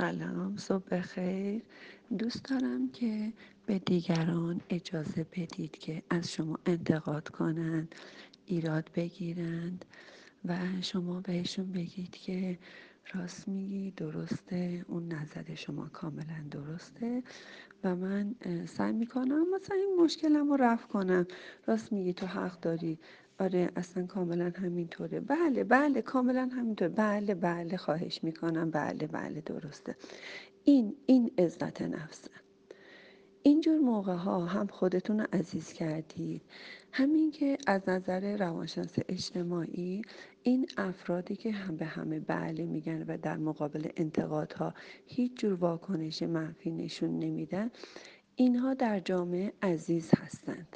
سلام، صبح بخیر. دوست دارم که به دیگران اجازه بدید که از شما انتقاد کنند، ایراد بگیرند و شما بهشون بگید که راست میگی، درسته، اون نظر شما کاملا درسته و من سعی میکنم مثلا این مشکلم رو رفع کنم. راست میگی، تو حق داری، آره اصلا کاملا همینطوره، بله بله کاملا همینطوره، بله بله خواهش میکنم، بله بله درسته. این عزت نفسه. اینجور موقع ها هم خودتون رو عزیز کردید. همین که از نظر روانشناس اجتماعی این افرادی که هم به همه بله میگن و در مقابل انتقادها هیچ جور واکنش منفی نشون نمیدن، اینها در جامعه عزیز هستند.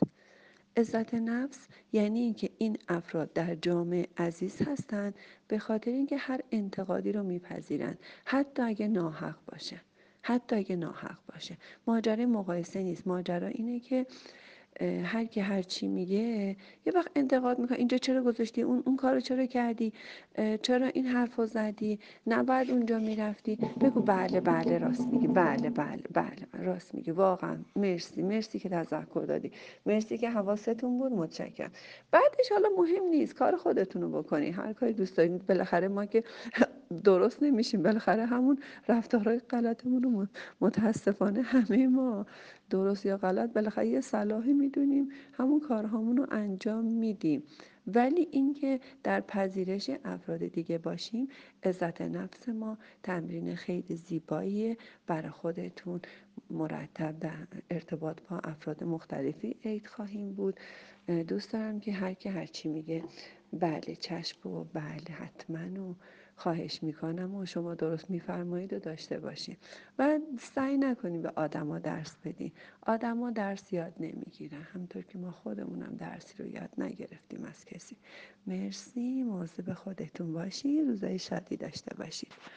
عزت نفس یعنی اینکه این افراد در جامعه عزیز هستند به خاطر اینکه هر انتقادی رو میپذیرند، حتی اگه ناحق باشه. ماجرا مقایسه نیست، ماجرا اینه که هر کی هر چی میگه یه وقت انتقاد میکنه، اینجا چرا گذاشتی، اون کارو چرا کردی، چرا این حرفو زدی، نباید اونجا میرفتی. بگو بله بله راست میگی، بله بله بله راست میگی، واقعا مرسی که تذکر دادی، مرسی که حواستون بود، متشکرم. بعدش حالا مهم نیست، کار خودتونو بکنی، هر کاری دوست دارید. بالاخره ما که درست نمیشیم، بالاخره همون رفتارهای غلطمون رو متاسفانه همه ما درست یا غلط بالاخره یه صلاحی میدونیم، همون کارهامون رو انجام میدیم. ولی اینکه در پذیرش افراد دیگه باشیم، عزت نفس ما تمرین خیلی زیباییه. برای خودتون مرتب در ارتباط با افراد مختلفی عید خواهیم بود. دوست دارم که هر کی هر چی میگه بله چشم و بله حتما و خواهش میکنم و شما درست میفرمایید و داشته باشید و سعی نکنید به آدما درس بدین. آدما درس یاد نمیگیرن، همطور که ما خودمونم درسی رو یاد نگرفتیم از کسی. مرسی، مواظب خودتون باشید، روزای شادی داشته باشید.